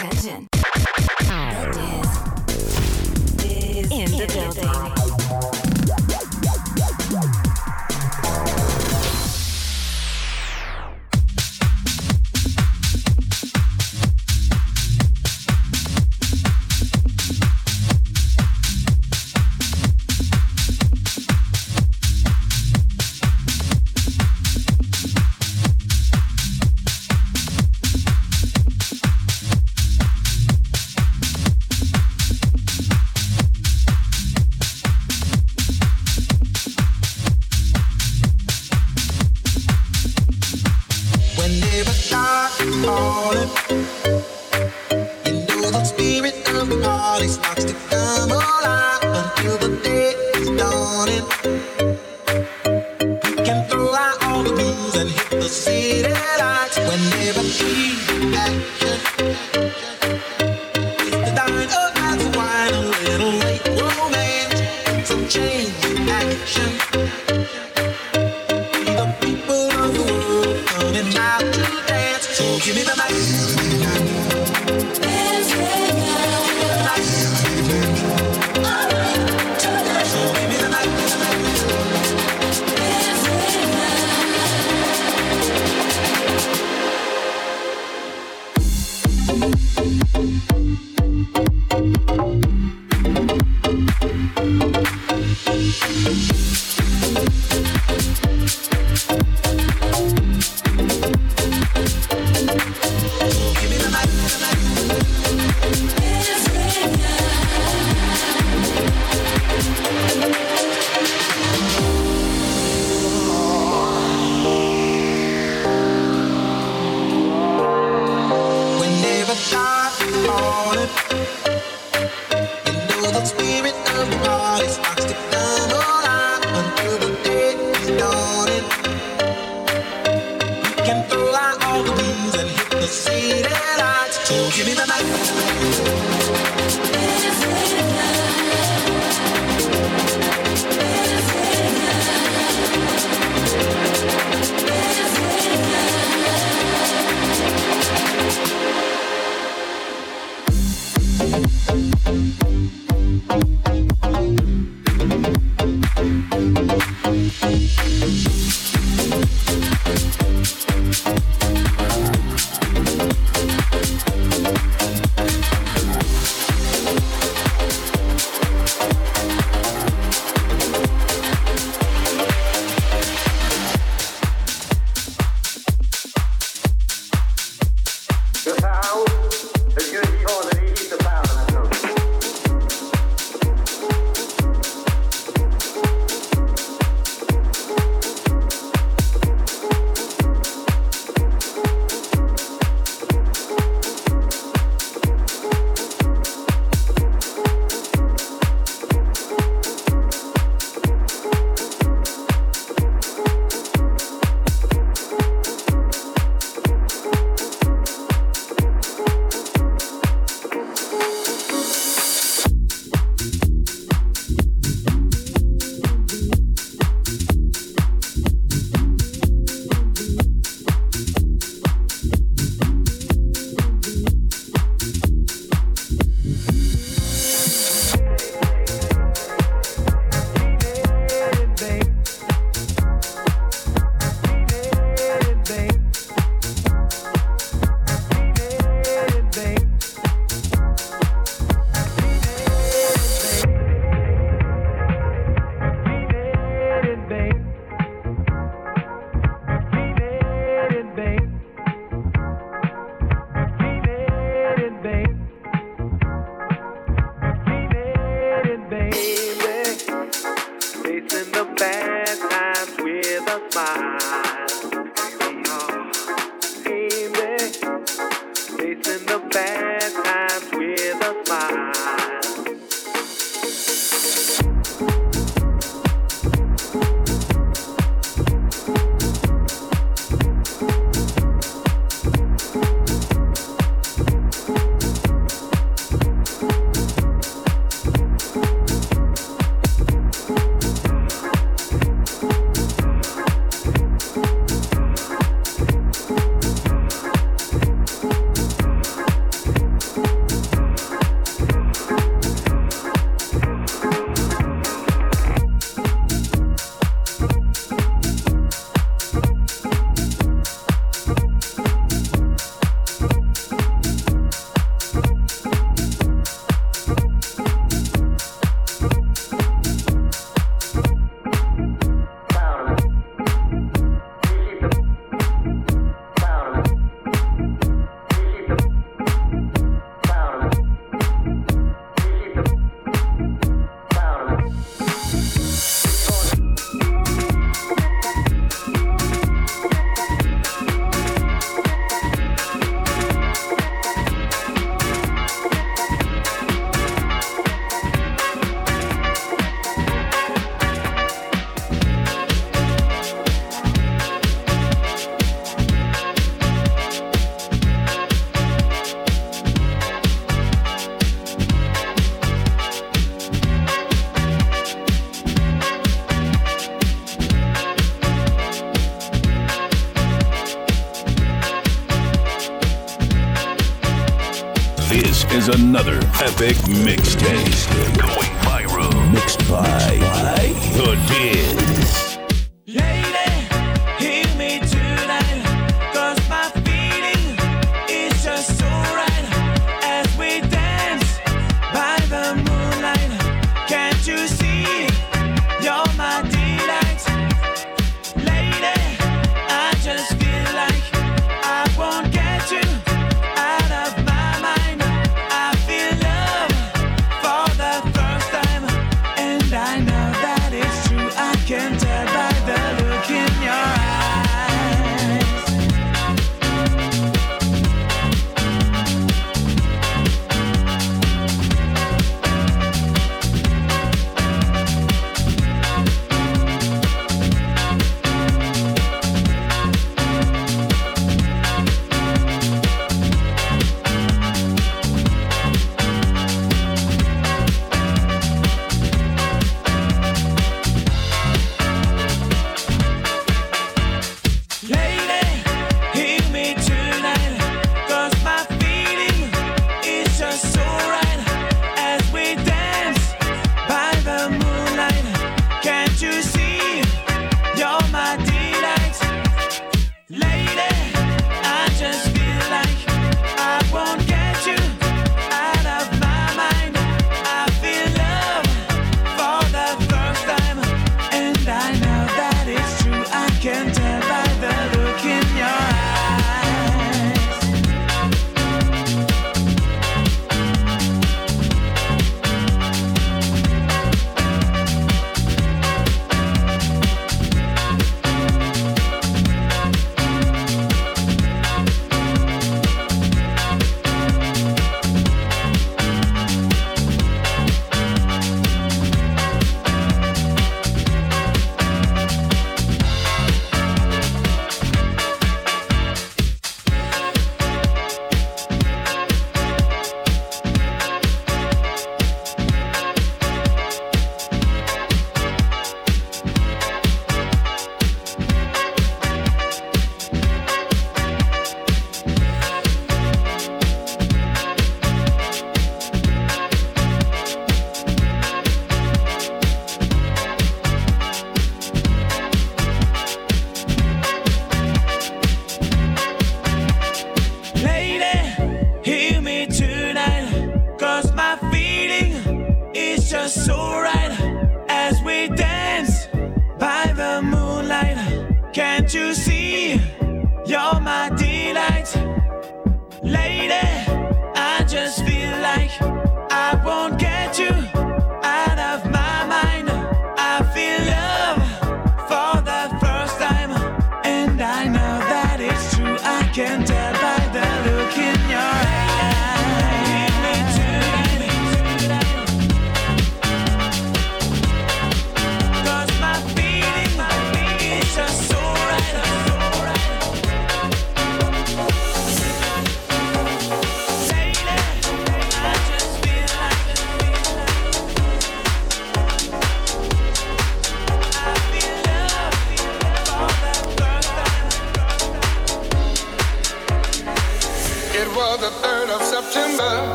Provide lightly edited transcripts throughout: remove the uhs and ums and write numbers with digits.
Attention. Diz in the building. This is another epic mixtape going viral. Mixed by The Diz.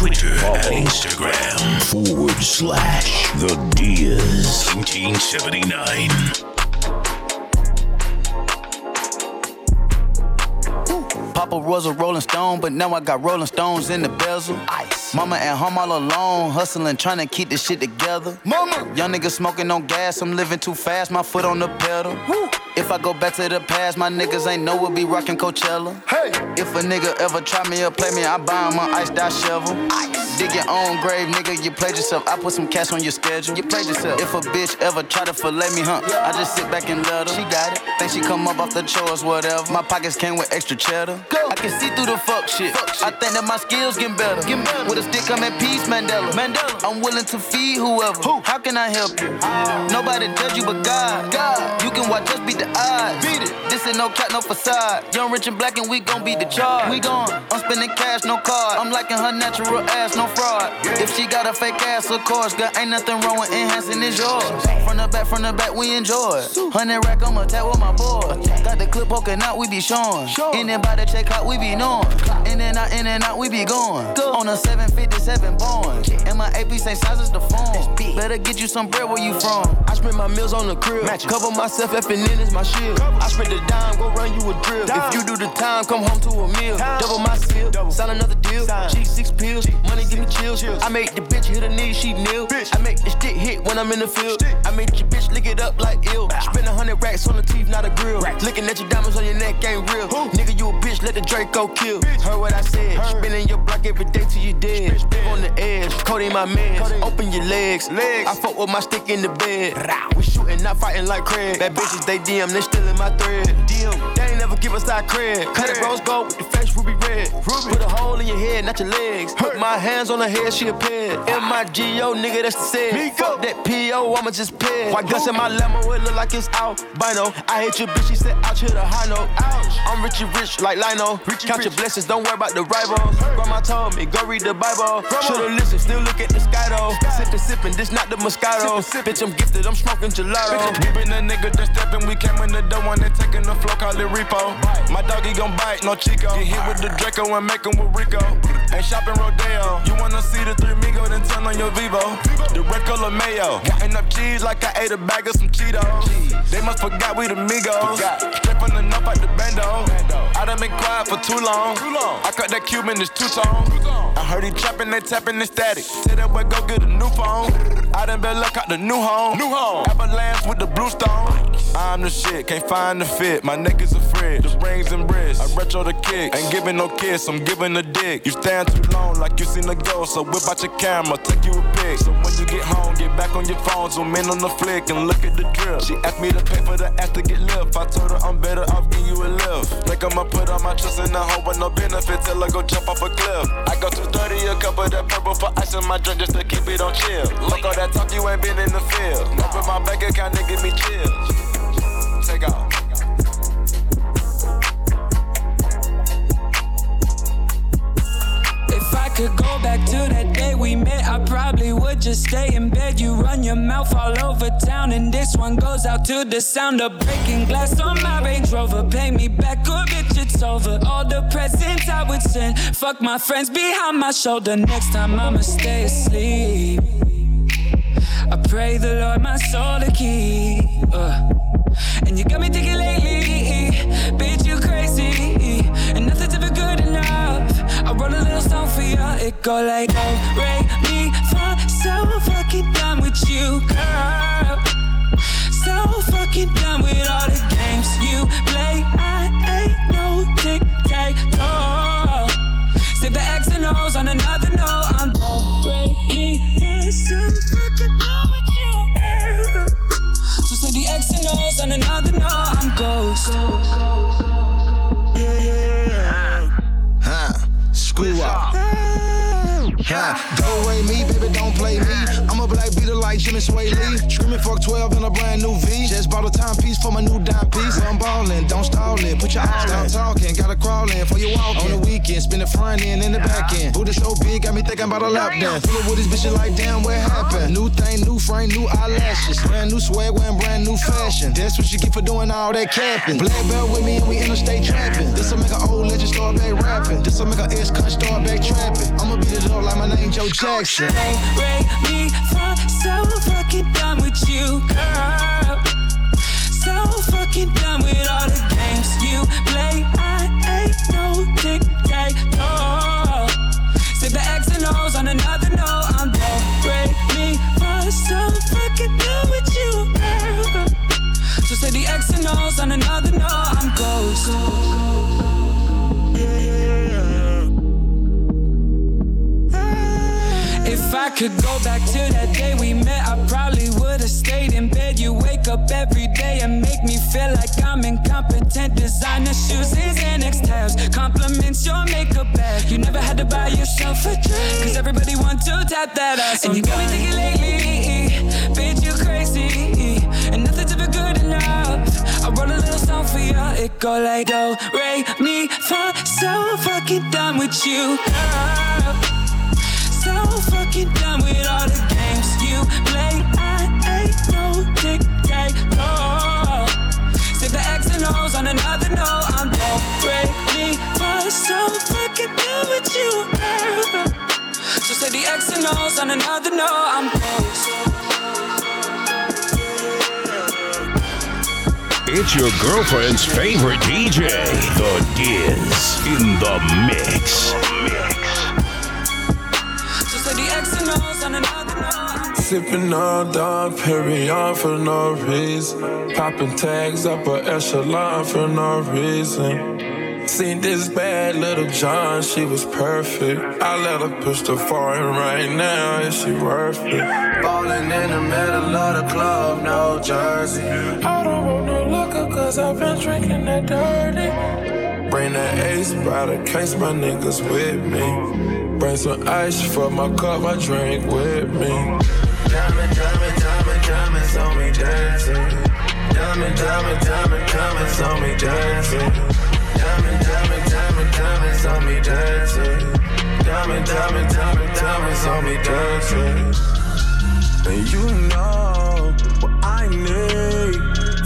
Twitter and Instagram / The Diaz 1979. Papa was a Rolling Stone, but now I got Rolling Stones in the bezel. Ice. Mama at home all alone, hustling, trying to keep this shit together. Mama, young nigga smoking on gas, I'm living too fast, my foot on the pedal. Woo. If I go back to the past, my niggas ain't know we'll be rocking Coachella. Hey. If a nigga ever try me or play me, I buy him an iced out shovel. Ice. Dig your own grave, nigga, you played yourself. I put some cash on your schedule. You played yourself. If a bitch ever try to fillet me, huh? I just sit back and let her. She got it. Think she come up off the chores, whatever. My pockets came with extra cheddar. Go. I can see through the fuck shit. I think that my skills getting better. With a stick, I'm at peace, Mandela. I'm willing to feed whoever. Who? How can I help you? Nobody judge you but God. You can watch us beat the odds. Beat it. This ain't no cat, no facade. Young, rich, and black, and we gon' beat the charge. We gone. I'm spending cash, no card. I'm liking her natural ass, no fraud. Yeah. If she got a fake ass, of course. Girl, ain't nothing wrong with enhancing it's yours. From the back, we enjoy. 100 rack, I'm attack with my boy. Got the clip poking out, we be showing. Anybody check out, we be knowing. In and out, we be going. On a 757 Boeing. And my AP same size as the phone. Better get you some bread where you from. I spend my meals on the crib. Cover myself, effing in is my shield. I spend a dime, go run you a drill. If you do the time, come home to a meal. Double my seal, sign another deal. G6 pills, money give me chills. I make the bitch hit her knees, she kneel. I make the stick hit when I'm in the field. I make your bitch lick it up like ill. Spend 100 racks on the teeth, not a grill. Looking at your diamonds on your neck ain't real. Nigga, you a bitch, let the Draco kill. Heard what I said, spinning your block every day till you dead. On the edge, Cody my man. Open your legs. I fuck with my stick in the bed. We shooting, not fighting like Craig. Bad bitches, they DM, they still in my thread. They ain't never give us our cred. Cut it rose gold with the face ruby red. Put a hole in your head, not your legs. Put my hands on her head, she a pig. M-I-G-O, nigga, that's the said. Fuck that P.O., I'ma just pig. Why gussing my limo, it look like it's out. Bino, I hate your bitch, she said, out here the high note. I'm richy rich like Lino. Count your blessings, don't worry about the rivals. Grandma told me, go read the Bible. Should've listened, still look at the sky though. Sippin', this not the Moscato. Bitch, I'm gifted, I'm smoking gelato. We been a nigga that's steppin', we came in the door and they taking the flow, call it repo. My doggy gon' bite, no Chico. Get hit with the Draco and make him with Rico. Ain't shopping Rodeo. You wanna see the three Migo, then turn on your Vivo. The red color mayo. Gotten up cheese like I ate a bag of some Cheetos. They must forgot we the Migos. Strippin' enough out the bando. I done been quiet for too long. I cut that Cuban, it's two-tone. I heard he trappin', they tappin', they static. Tell that boy go get a new phone. I done been luck out the new home. Avalanche with the blue stone. I'm the shit, can't find the fit. My neck is a fridge, the rings and wrists. I retro the kicks, ain't giving no kiss, I'm giving a dick. You stand too long like you seen a ghost, so whip out your camera, take you a pic. So when you get home, get back on your phone, zoom in on the flick and look at the drip. She asked me to pay for the ass to get lift. I told her I'm better off give you a lift. Think I'ma put all my trust in the hoe with no benefit till I go jump off a cliff. I go 230, a cup of that purple for ice in my drink just to keep it on chill. Look all that talk, you ain't been in the field. Open my bank account, nigga, me chill. Take off. If I could go back to that day we met, I probably would just stay in bed. You run your mouth all over town, and this one goes out to the sound of breaking glass on my Range Rover. Pay me back or bitch, it's over. All the presents I would send, fuck my friends behind my shoulder. Next time I'ma stay asleep. I pray the Lord my soul to keep. And you got me thinking lately, bitch, you crazy. And nothing's ever good enough. I wrote a little song for you. It go like, oh, break me for so fucking done with you, girl. So fucking done with all the games you play. I ain't no tic-tac-toe. Save the X's and O's on another note. I'm oh, break me so fucking done with the X and O's on another note. I'm ghost. Screw up. Go away me, baby, don't play me. I'm a black beetle like Jimmy Sway Lee. Screaming fuck 12 in a brand new V. Just bought a timepiece for my new dime piece. I'm ballin', don't stall it. Put your eyes down talking, gotta crawl in for your walk. On the weekend, spin the front end and the back end. Booty so big, got me thinking about a lap dance. Full with these bitches like damn, what happened? New thing, new frame, new eyelashes. Brand new swag, wearing brand new fashion. That's what you get for doing all that capping. Black belt with me and we interstate trapping. This'll make an old legend start back rapping. This'll make an ex-cunt start back trapping. I'ma beat it up like my name Joe Jackson. Break me from so fucking dumb with you, girl. So fucking dumb with all the games you play. I ain't no dick, yeah, no. Save the X and O's on another note. I'm done. Break me from so fucking dumb with you, girl. So say the X and O's on another note. I'm ghost. If I could go back to that day we met, I probably would've stayed in bed. You wake up every day and make me feel like I'm incompetent. Designer shoes is Xanax tabs, compliments your makeup bag. You never had to buy yourself a drink, cause everybody wants to tap that ass. And you got me thinking lately, bitch you crazy, and nothing's ever good enough. I wrote a little song for you, it go like do, re, mi, fa. So fucking done with you, girl. So fucking done with all the games you play. I ain't no dick, yeah, no. Save the X and O's on another note. I'm done. Break me for so fucking done with you, girl. So say the X and O's on another note. I'm done. It's your girlfriend's favorite DJ, The Diz, in the mix. Sippin' on Dom Perignon for no reason. Poppin' tags up an echelon for no reason. Seen this bad little John, she was perfect. I let her push the foreign right now, is she worth it? Ballin' in the middle of the club, no jersey. I don't want no liquor cause I've been drinking that dirty. Bring that ace by the case, my niggas with me. Bring some ice for my cup, I drink with me. Diamond, diamond, diamond, diamonds on me dancing. Diamond, diamond, diamond, diamonds on me dancing. Diamond, diamond, diamond, diamonds on me dancing. Diamond, diamond, diamond, diamonds on me dancing. And you know what I need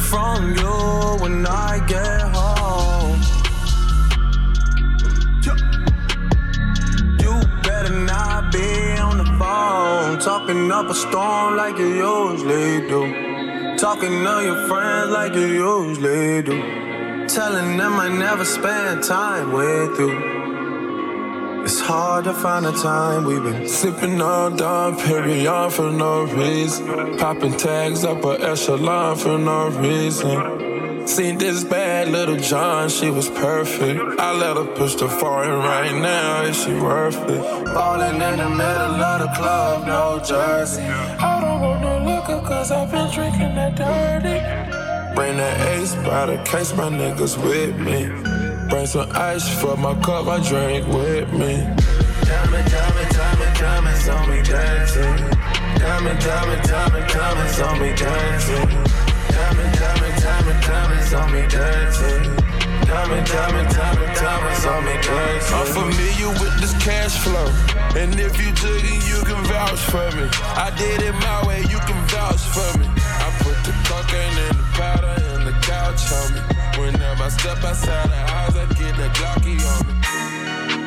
from you when I get home. And I be on the phone, talking up a storm like you usually do. Talking to your friends like you usually do. Telling them I never spend time with you. It's hard to find a time. We've been sipping on Dom Perignon for no reason. Popping tags up an echelon for no reason. Seen this bad little John, she was perfect. I let her push the foreign right now, is she worth it? Ballin' in the middle of the club, no jersey. I don't want no liquor cause I've been drinking that dirty. Bring that ace by the case, my niggas with me. Bring some ice for my cup, I drink with me. Diamond, diamond, diamond, diamonds on me dancing. Diamond, diamond, diamond, diamonds on me dancing. Diamond, diamond, diamond, diamonds on me dancing. Diamond, diamond, diamond, diamonds on me dancing. I'm familiar with this cash flow, and if you jiggin', you can vouch for me. I did it my way, you can vouch for me. I put the cocaine and the powder in the couch on me. Whenever I step outside the house, I get that Glocky on me.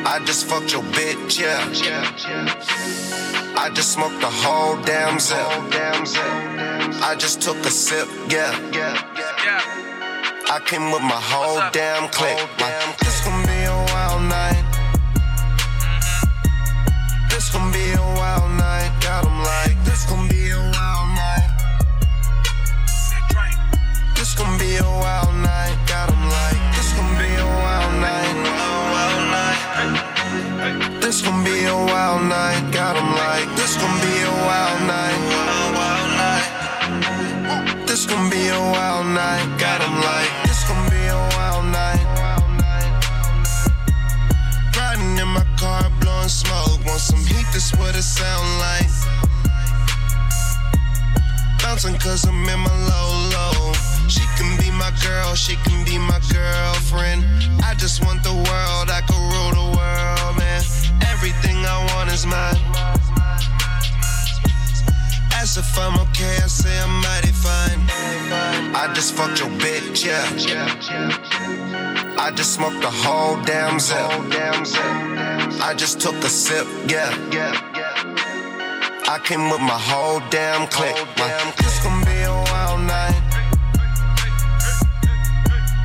I just fucked your bitch, yeah. I just smoked the whole damn zip. I just took a sip, yeah. I came with my whole damn clique. Like, this gon' be a wild night. This gon' be a wild night. Got 'em like, this gon' be a wild night. This gon' be a wild night. Got 'em like, this gon' be a wild night. This gon' be a wild night. Got 'em like, this gon' be a wild night. This gon' be a wild night, got 'em like, this gon' be a wild night. Riding in my car, blowing smoke, want some heat, this what it sound like. mountain cause I'm in my low, low. She can be my girl, she can be my girlfriend. I just want the world, I could rule the world, man. Everything I want is mine. As if I'm okay, I say I'm mighty fine. I just fucked your bitch, yeah. I just smoked the whole damn zip. I just took a sip, yeah. I came with my whole damn clique. This gon' be a wild night.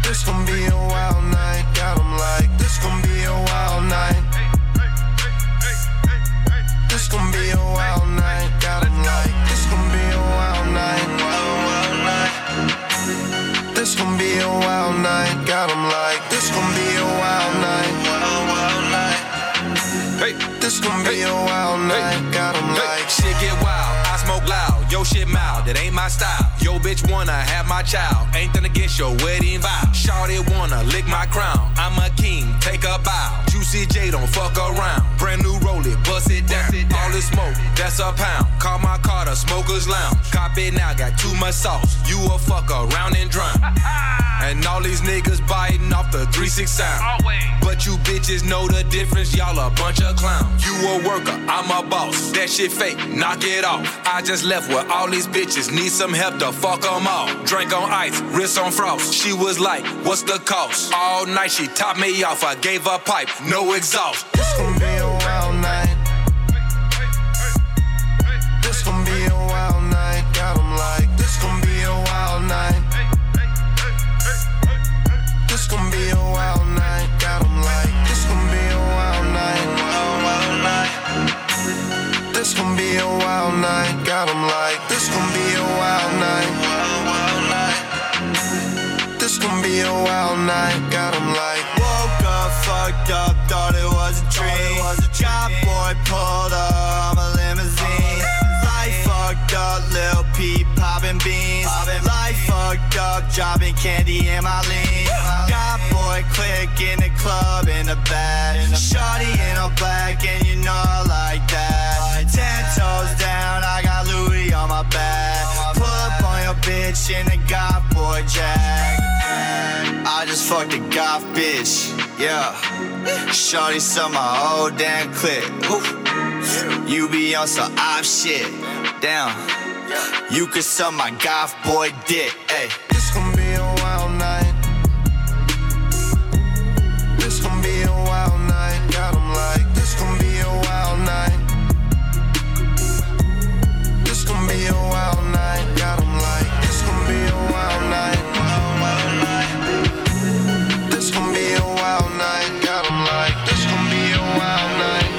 This gon' be a wild night. Got 'em like this gon' be a wild night. This gon' be a wild night. Got 'em like this gon' be a wild night. Wild night. This gon' be a wild night. Got 'em like this gon' be a wild night. Wild night. Hey, this gon' be a wild night. Got 'em like shit get wild. I smoke loud. Yo, shit mild. That ain't my style. Yo, bitch wanna have my child. Ain't nothing against your wedding vibe. Shawty wanna lick my crown. I'm a king. Take a bow. Juicy J don't fuck around. Brand new roll it. Bust it down. All this smoke. That's a pound. Call my car the smoker's lounge. Cop it now. Got too much sauce. You a fuck around and drown. And all these niggas biting off the 3-6 sound. But you bitches know the difference. Y'all a bunch of clowns. You a worker, I'm a boss. That shit fake, knock it off. I just left with all these bitches. Need some help to fuck 'em all. Drink on ice, wrist on frost. She was like, what's the cost? All night she topped me off. I gave her pipe, no exhaust. This gon' be a wild night. This gon' be a wild night. Got 'em like, this gon' be a wild night. This gon' be a wild night. Got 'em like, this gon' be a wild night. Wild night. This gon' be a wild night. Got 'em like, this gon' be a wild night. Wild night. This gon' be a wild night. Got 'em like, woke up, fucked up, thought it was a dream. Got boy pulled up, I'm a limousine. Life fucked up, Lil Peep poppin' beans. Life fucked up, dropping candy in my lean. Got boy click in the club in the back. Shorty in all black and you know I like that. 10 toes down, I got Louis on my back. Pull up on your bitch in a goth boy jack. I just fucked a goth bitch, yeah. Shorty saw my whole damn clip. You be on some off shit, damn. You could suck my goth boy dick, ayy. This gon' be a wild night. This gon' be a wild night. Got 'em like, this gon' be a wild night. This gon' be a wild night. Got 'em like, this gon' be a wild night. Wild night. This gon' be a wild night. Got 'em like, this gon' be a wild night.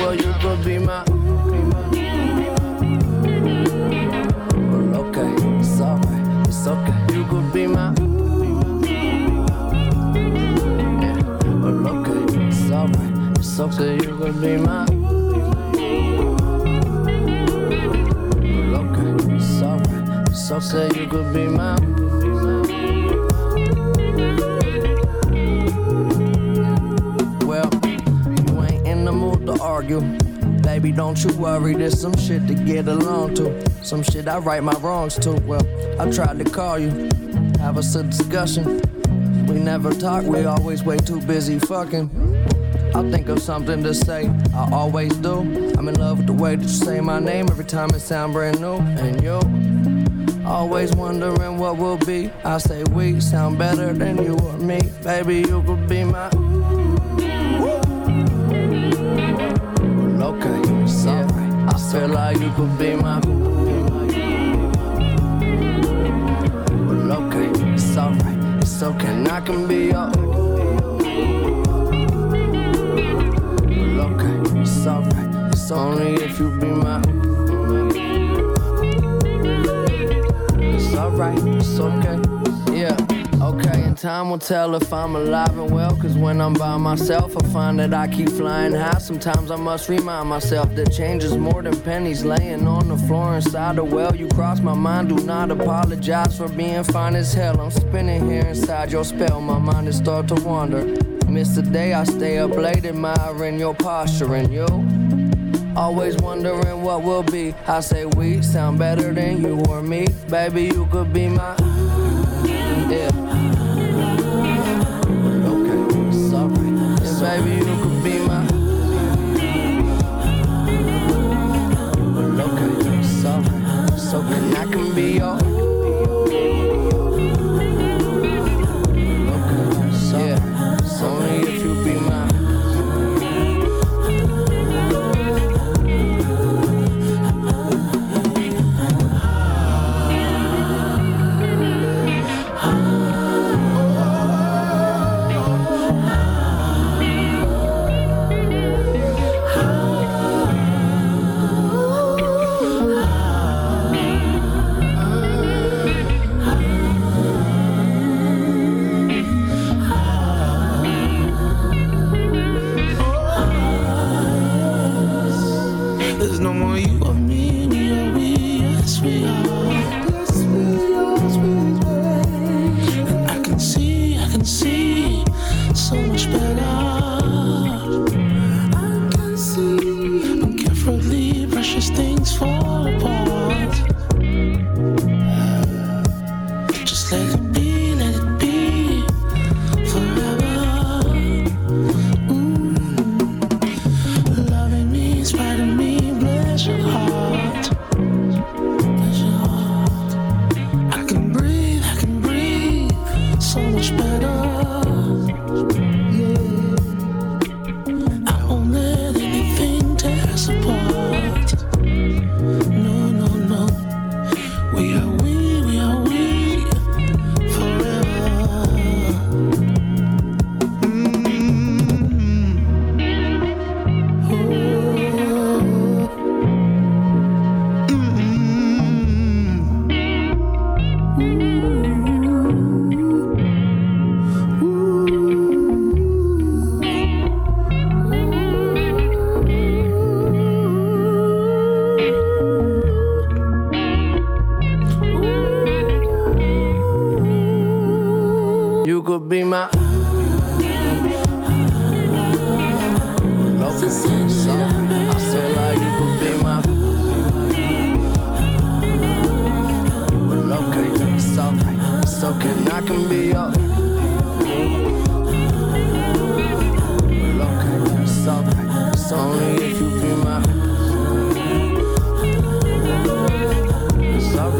Well, you could be my. Well, okay, it's alright, it's okay. You could be my. Well, okay, it's alright, it's okay. You could be my. Well, okay, it's alright, it's okay. You could be my. Argue. Baby, don't you worry, there's some shit to get along to. Some shit I right my wrongs to. Well, I tried to call you, have us a discussion. We never talk, we always way too busy fucking. I think of something to say, I always do. I'm in love with the way that you say my name. Every time it sound brand new. And you, always wondering what will be. I say we sound better than you or me. Baby, you could be my. Okay, it's alright. I feel like you could be my. Well, okay, it's alright. It's okay, and I can be your. Well, okay, it's alright. It's only if you be my. It's alright, it's okay, yeah. Okay, and time will tell if I'm alive and well. Cause when I'm by myself, I find that I keep flying high. Sometimes I must remind myself that change is more than pennies laying on the floor inside a well. You cross my mind, do not apologize for being fine as hell. I'm spinning here inside your spell, my mind is start to wander. Miss the day I stay up late, admiring your posture and you. Always wondering what will be. I say we sound better than you or me. Baby, you could be my okay, sorry. Yeah, baby, you could be my okay, sorry. So then I can be your okay, sorry. Yeah, it's only if you be my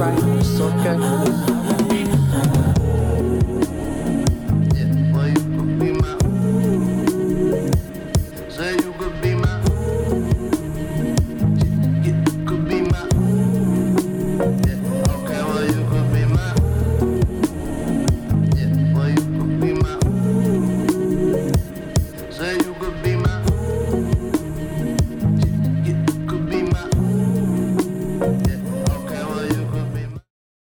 it's okay.